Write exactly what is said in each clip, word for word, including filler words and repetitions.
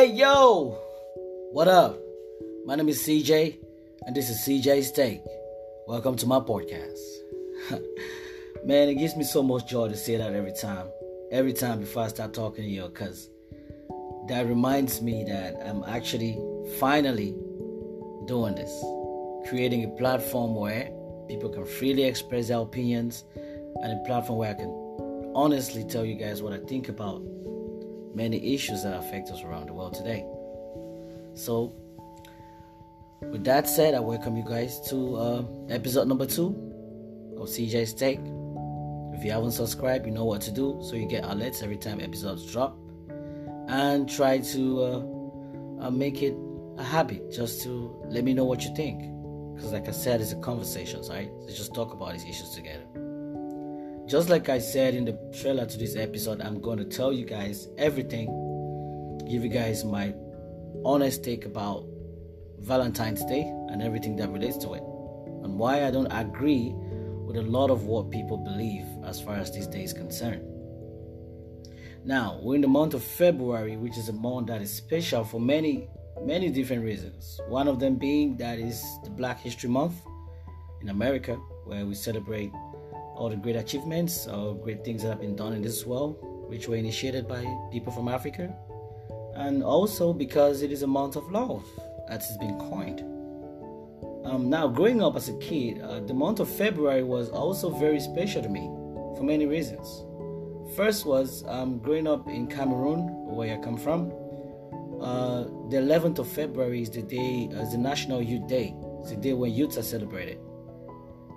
Hey, yo, what up? My name is C J, and this is C J's Take. Welcome to my podcast. Man, it gives me so much joy to say that every time. Every time before I start talking to you, because that reminds me that I'm actually finally doing this. Creating a platform where people can freely express their opinions, and a platform where I can honestly tell you guys what I think about many issues that affect us around the world today. So, with that said, I welcome you guys to uh, episode number two of C J's Take. If you haven't subscribed, you know what to do, so you get alerts every time episodes drop. And try to uh, uh, make it a habit just to let me know what you think. Because like I said, it's a conversation, right? Let's just talk about these issues together. Just like I said in the trailer to this episode, I'm going to tell you guys everything, give you guys my honest take about Valentine's Day and everything that relates to it, and why I don't agree with a lot of what people believe as far as this day is concerned. Now, we're in the month of February, which is a month that is special for many, many different reasons. One of them being that is the Black History Month in America, where we celebrate all the great achievements, all great things that have been done in this world, which were initiated by people from Africa. And also because it is a month of love, as it's been coined. Um, now, growing up as a kid, uh, the month of February was also very special to me for many reasons. First was um, growing up in Cameroon, where I come from. Uh, the eleventh of February is the day, uh, is the National Youth Day. It's the day when youths are celebrated.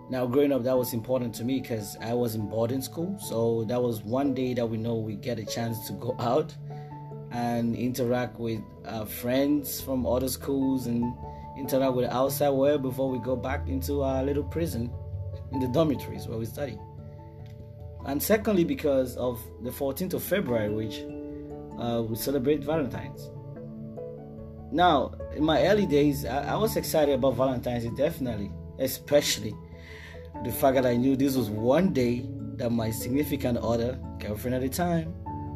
Now, growing up, that was important to me because I was in boarding school. So that was one day that we know we get a chance to go out and interact with our friends from other schools and interact with the outside world before we go back into our little prison in the dormitories where we study. And secondly, because of the fourteenth of February, which uh, we celebrate Valentine's. Now, in my early days, I, I was excited about Valentine's, definitely, especially the fact that I knew this was one day that my significant other, girlfriend at the time,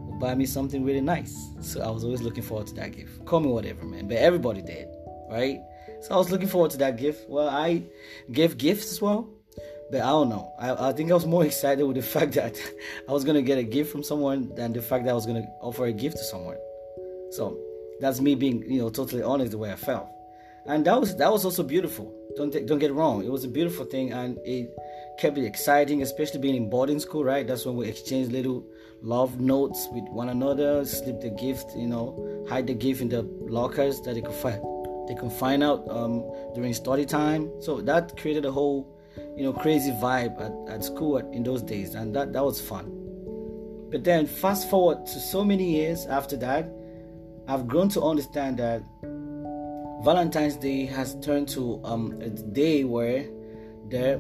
would buy me something really nice. So I was always looking forward to that gift. Call me whatever, man, but everybody did, right? So I was looking forward to that gift. Well, I gave gifts as well, but I don't know. I, I think I was more excited with the fact that I was going to get a gift from someone than the fact that I was going to offer a gift to someone. So that's me being, you know, totally honest the way I felt. And that was that was also beautiful. Don't take, don't get wrong. It was a beautiful thing, and it kept it exciting, especially being in boarding school, right? That's when we exchanged little love notes with one another, slip the gift, you know, hide the gift in the lockers that they could find, they could find out um, during study time. So that created a whole, you know, crazy vibe at, at school in those days, and that, that was fun. But then fast forward to so many years after that, I've grown to understand that Valentine's Day has turned to um, a day where there,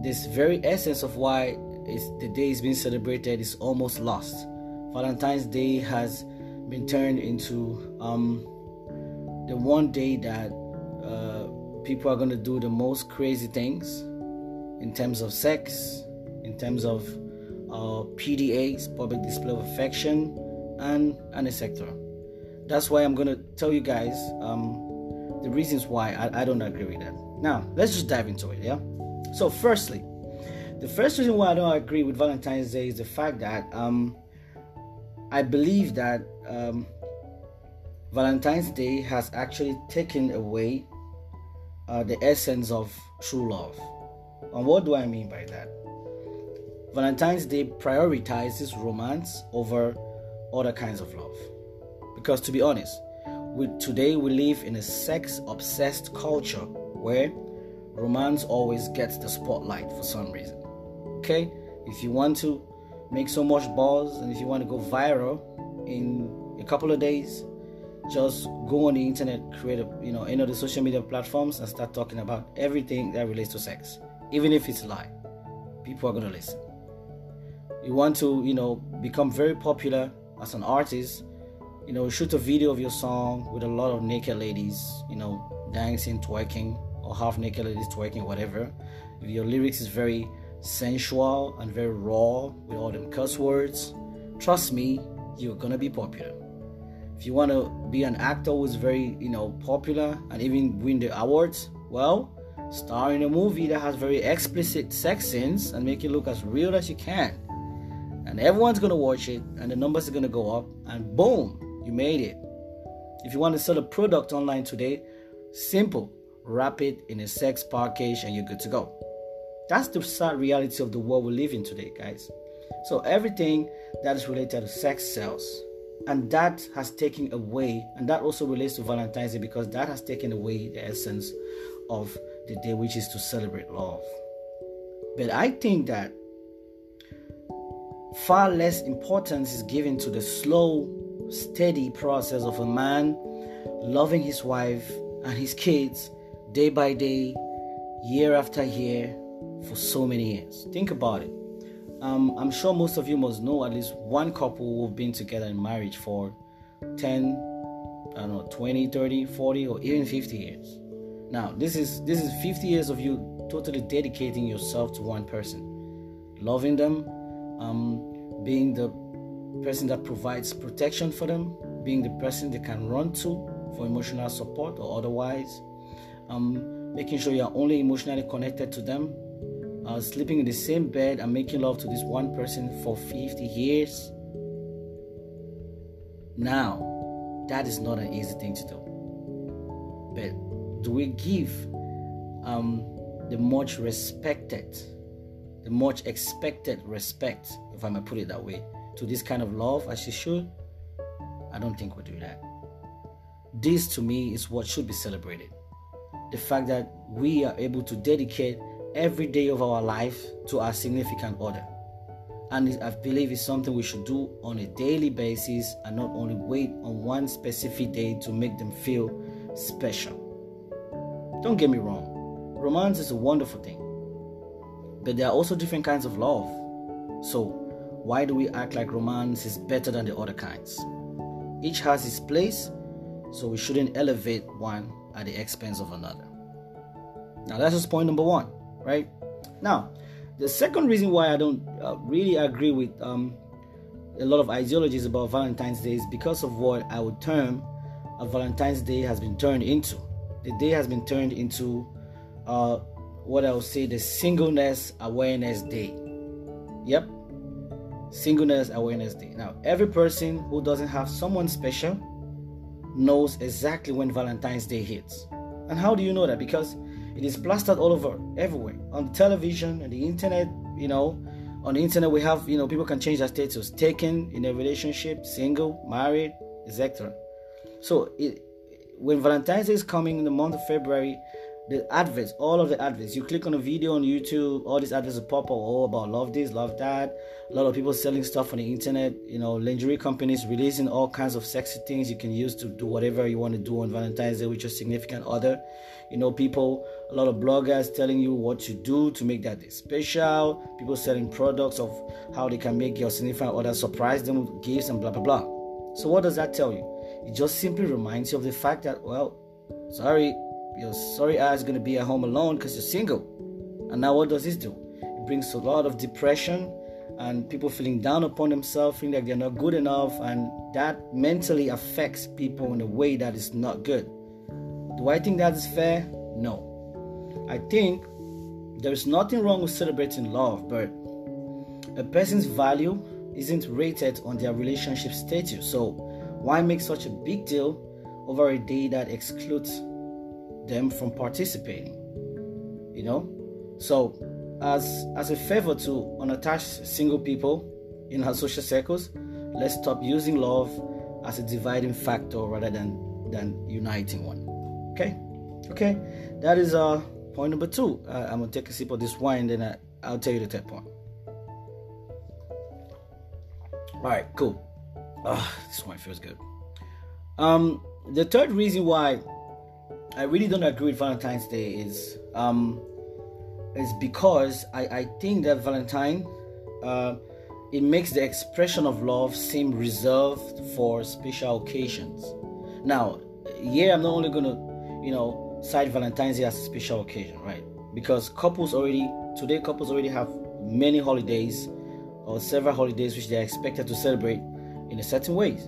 this very essence of why it's, the day is being celebrated is almost lost. Valentine's Day has been turned into um, the one day that uh, people are going to do the most crazy things in terms of sex, in terms of uh, P D As, public display of affection, and, and et cetera. That's why I'm going to tell you guys um, the reasons why I, I don't agree with that. Now, let's just dive into it, yeah? So, firstly, the first reason why I don't agree with Valentine's Day is the fact that um, I believe that um, Valentine's Day has actually taken away uh, the essence of true love. And what do I mean by that? Valentine's Day prioritizes romance over other kinds of love. Because to be honest, We, today we live in a sex-obsessed culture where romance always gets the spotlight for some reason, okay? If you want to make so much buzz and if you want to go viral in a couple of days, just go on the internet, create a, you know, any of the social media platforms and start talking about everything that relates to sex. Even if it's a lie, people are going to listen. You want to, you know, become very popular as an artist, you know, shoot a video of your song with a lot of naked ladies, you know, dancing, twerking, or half-naked ladies twerking, whatever. If your lyrics is very sensual and very raw with all them cuss words, trust me, you're gonna be popular. If you want to be an actor who's very, you know, popular and even win the awards, well, star in a movie that has very explicit sex scenes and make it look as real as you can. And everyone's going to watch it and the numbers are going to go up and boom, you made it. If you want to sell a product online today, simple, wrap it in a sex package and you're good to go. That's the sad reality of the world we live in today, guys. So everything that is related to sex sells. And that has taken away, and that also relates to Valentine's Day, because that has taken away the essence of the day, which is to celebrate love. But I think that far less importance is given to the slow, steady process of a man loving his wife and his kids day by day, year after year, for so many years. Think about it. Um, I'm sure most of you must know at least one couple who've been together in marriage for ten, I don't know, twenty, thirty, forty, or even fifty years. Now, this is this is fifty years of you totally dedicating yourself to one person, loving them, um, being the person that provides protection for them, being the person they can run to for emotional support or otherwise, um, making sure you are only emotionally connected to them. Uh, sleeping in the same bed and making love to this one person for fifty years. Now, that is not an easy thing to do. But do we give um, the much respected, the much expected respect, if I may put it that way, to this kind of love as you should? I don't think we do that. This, to me, is what should be celebrated. The fact that we are able to dedicate every day of our life to our significant other. And I believe it's something we should do on a daily basis and not only wait on one specific day to make them feel special. Don't get me wrong. Romance is a wonderful thing. But there are also different kinds of love. So why do we act like romance is better than the other kinds? Each has its place, so we shouldn't elevate one at the expense of another. Now that's just point number one. Right now, the second reason why I don't uh, really agree with um, a lot of ideologies about Valentine's Day is because of what I would term a Valentine's Day has been turned into. The day has been turned into uh, what I would say the Singleness Awareness Day. Yep, Singleness Awareness Day. Now, every person who doesn't have someone special knows exactly when Valentine's Day hits. And how do you know that? Because it is plastered all over, everywhere, on the television, on the internet, you know. On the internet, we have, you know, people can change their status, taken, in a relationship, single, married, et cetera. So, it, when Valentine's Day is coming in the month of February, the adverts, all of the adverts, you click on a video on YouTube, all these adverts will pop up, all about love this, love that. A lot of people selling stuff on the internet, you know, lingerie companies releasing all kinds of sexy things you can use to do whatever you want to do on Valentine's Day with your significant other. You know, people, a lot of bloggers telling you what to do to make that day special. People selling products of how they can make your significant other surprise them with gifts and blah, blah, blah. So what does that tell you? It just simply reminds you of the fact that, well, sorry, your sorry ass is going to be at home alone because you're single. And now what does this do? It brings a lot of depression and people feeling down upon themselves, feeling like they're not good enough, and that mentally affects people in a way that is not good. Do I think that is fair? No. I think there is nothing wrong with celebrating love, but a person's value isn't rated on their relationship status. So why make such a big deal over a day that excludes them from participating, you know? So as as a favor to unattached single people in our social circles, let's stop using love as a dividing factor rather than than uniting one. Okay okay that is uh point number two. uh, I'm gonna take a sip of this wine, then I, I'll tell you the third point. All right, cool. Ah, this wine feels good. Um the third reason why I really don't agree with Valentine's Day is um, is because I, I think that Valentine, uh, it makes the expression of love seem reserved for special occasions. Now, yeah, I'm not only going to, you know, cite Valentine's Day as a special occasion, right? Because couples already, today couples already have many holidays or several holidays which they are expected to celebrate in a certain way.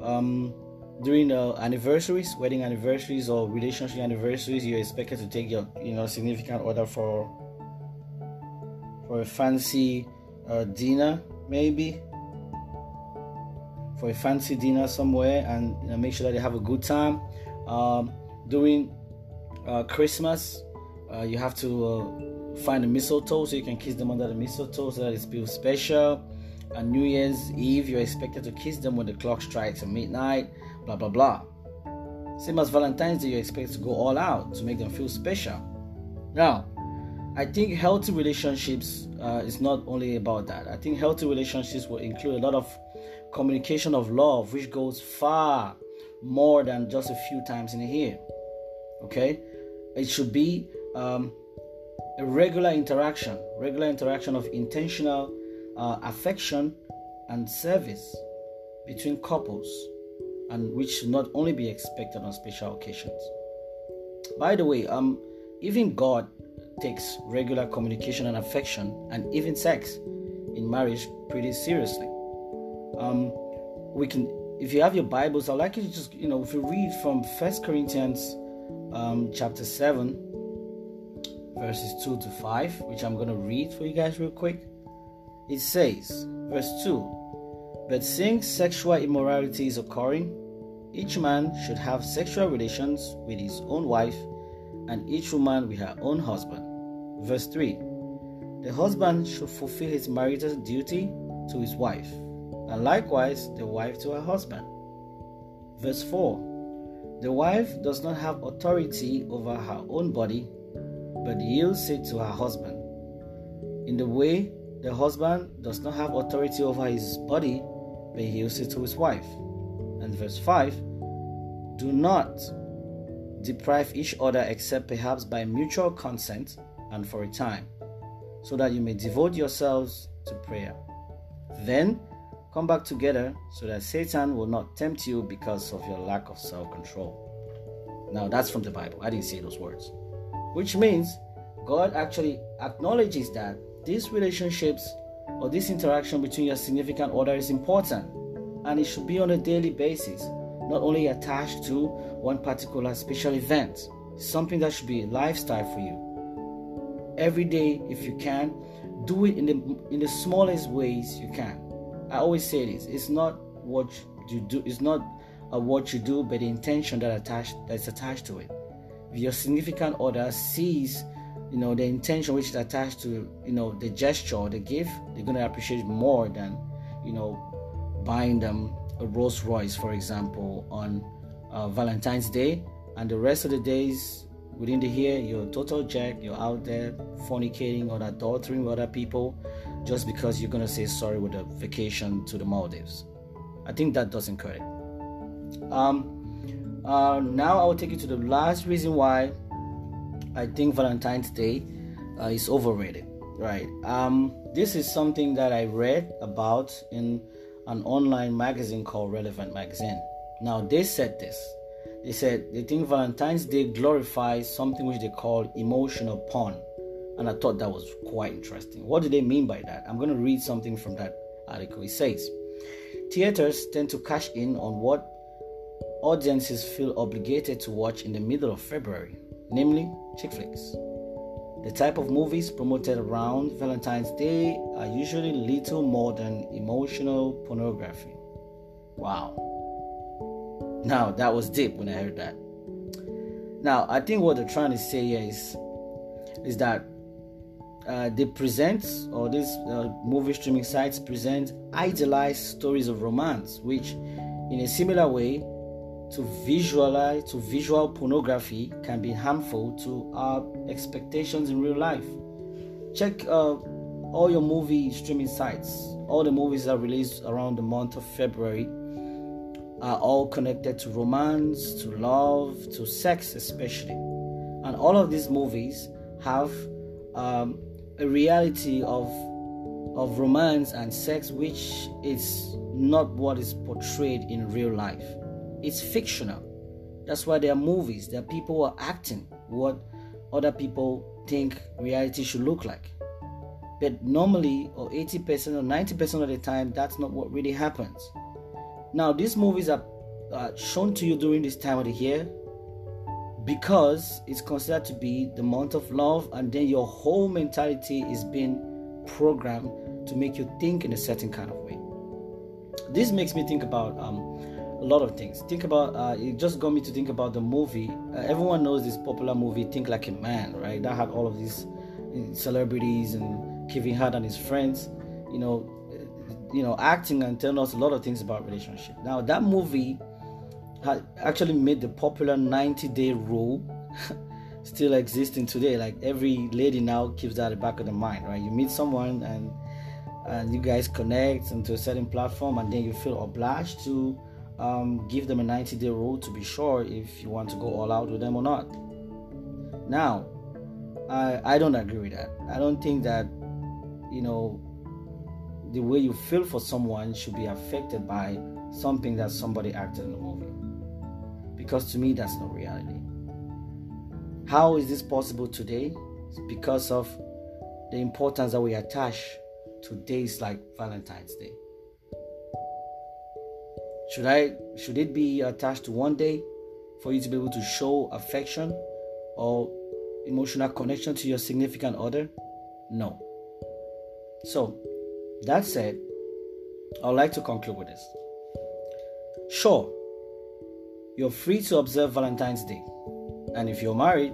Um, during uh, anniversaries, wedding anniversaries or relationship anniversaries, you're expected to take your, you know, significant other for for a fancy uh, dinner, maybe for a fancy dinner somewhere, and you know, make sure that they have a good time. Um, during uh, Christmas, uh, you have to uh, find a mistletoe so you can kiss them under the mistletoe so that it feels special. And New Year's Eve, you're expected to kiss them when the clock strikes at midnight, blah blah blah. Same as Valentine's Day, you're expected to go all out to make them feel special. Now, I think healthy relationships uh, is not only about that. I think healthy relationships will include a lot of communication of love, which goes far more than just a few times in a year. Okay, it should be um, a regular interaction, regular interaction of intentional Uh, affection and service between couples, and which should not only be expected on special occasions. By the way, um, even God takes regular communication and affection and even sex in marriage pretty seriously. Um, we can, if you have your Bibles, I'd like you to just, you know, if you read from First Corinthians um, chapter seven, verses two to five, which I'm going to read for you guys real quick. It says, verse two, but since sexual immorality is occurring, each man should have sexual relations with his own wife, and each woman with her own husband. Verse three, the husband should fulfill his marital duty to his wife, and likewise the wife to her husband. Verse four, the wife does not have authority over her own body, but yields it to her husband. In the way the husband does not have authority over his body, but he yields it to his wife. And verse five, do not deprive each other except perhaps by mutual consent and for a time, so that you may devote yourselves to prayer. Then come back together so that Satan will not tempt you because of your lack of self-control. Now that's from the Bible. I didn't say those words. Which means God actually acknowledges that these relationships or this interaction between your significant other is important, and it should be on a daily basis, not only attached to one particular special event. It's something that should be a lifestyle for you. Every day, if you can, do it in the in the smallest ways you can. I always say this: it's not what you do, it's not uh, what you do, but the intention that attached that's attached to it. If your significant other sees, you know, the intention which is attached to, you know, the gesture or the gift, they're going to appreciate it more than, you know, buying them a Rolls Royce, for example, on uh, Valentine's Day, and the rest of the days within the year, you're a total jack, you're out there fornicating or adultering with other people just because you're going to say sorry with a vacation to the Maldives. I think that doesn't cut it. Um, uh, now I will take you to the last reason why I think Valentine's Day uh, is overrated, right? Um, this is something that I read about in an online magazine called Relevant Magazine. Now, they said this. They said they think Valentine's Day glorifies something which they call emotional porn. And I thought that was quite interesting. What do they mean by that? I'm going to read something from that article. It says, theaters tend to cash in on what audiences feel obligated to watch in the middle of February, namely chick flicks. The type of movies promoted around Valentine's Day are usually little more than emotional pornography. Wow. Now, that was deep when I heard that. Now, I think what they're trying to say here is, is that uh, they present, or these uh, movie streaming sites present, idealized stories of romance, which in a similar way to visualize to visual pornography can be harmful to our expectations in real life. Check uh, all your movie streaming sites. All the movies that are released around the month of February are all connected to romance, to love, to sex especially. And all of these movies have um, a reality of of romance and sex which is not what is portrayed in real life. It's fictional. That's why there are movies. There are people who are acting what other people think reality should look like. But normally, or eighty percent or ninety percent of the time, that's not what really happens. Now, these movies are uh, shown to you during this time of the year, because it's considered to be the month of love, and then your whole mentality is being programmed to make you think in a certain kind of way. This makes me think about um, a lot of things. Think about, uh, it just got me to think about the movie. Uh, everyone knows this popular movie, Think Like a Man, right? That had all of these celebrities and Kevin Hart and his friends, you know, you know, acting and telling us a lot of things about relationship. Now, that movie had actually made the popular ninety-day rule still existing today. Like, every lady now keeps that at the back of the mind, right? You meet someone and and you guys connect into a certain platform, and then you feel obliged to um, give them a ninety-day rule to be sure if you want to go all out with them or not. Now, I, I don't agree with that. I don't think that, you know, the way you feel for someone should be affected by something that somebody acted in the movie. Because to me, that's not reality. How is this possible today? It's because of the importance that we attach to days like Valentine's Day. Should I? Should it be attached to one day for you to be able to show affection or emotional connection to your significant other? No. So, that said, I'd like to conclude with this. Sure, you're free to observe Valentine's Day, and if you're married,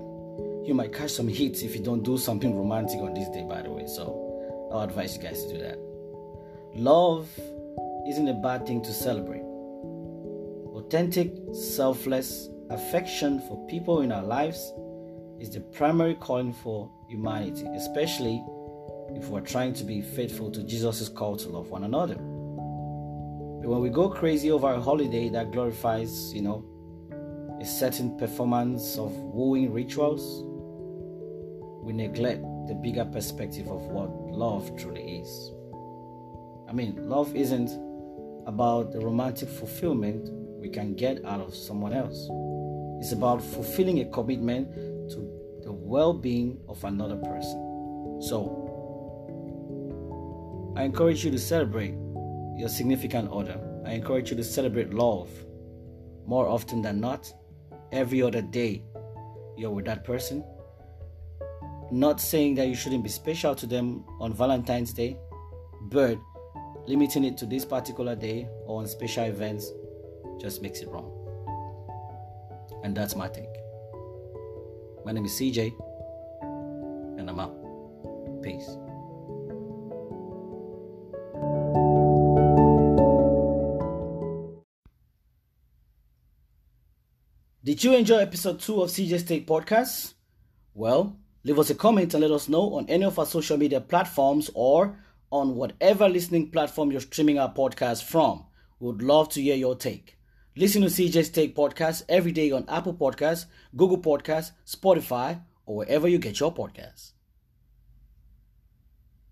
you might catch some heat if you don't do something romantic on this day, by the way, so I'll advise you guys to do that. Love isn't a bad thing to celebrate. Authentic, selfless affection for people in our lives is the primary calling for humanity, especially if we're trying to be faithful to Jesus' call to love one another. But when we go crazy over a holiday that glorifies, you know, a certain performance of wooing rituals, we neglect the bigger perspective of what love truly is. I mean, love isn't about the romantic fulfillment we can get out of someone else. It's about fulfilling a commitment to the well-being of another person. So, I encourage you to celebrate your significant other. I encourage you to celebrate love. More often than not, every other day you're with that person. Not saying that you shouldn't be special to them on Valentine's Day, but limiting it to this particular day or on special events just makes it wrong. And that's my take. My name is C J, and I'm out. Peace. Did you enjoy episode two of C J's Take Podcast? Well, leave us a comment and let us know on any of our social media platforms or on whatever listening platform you're streaming our podcast from. We would love to hear your take. Listen to C J's Take Podcast every day on Apple Podcasts, Google Podcasts, Spotify, or wherever you get your podcasts.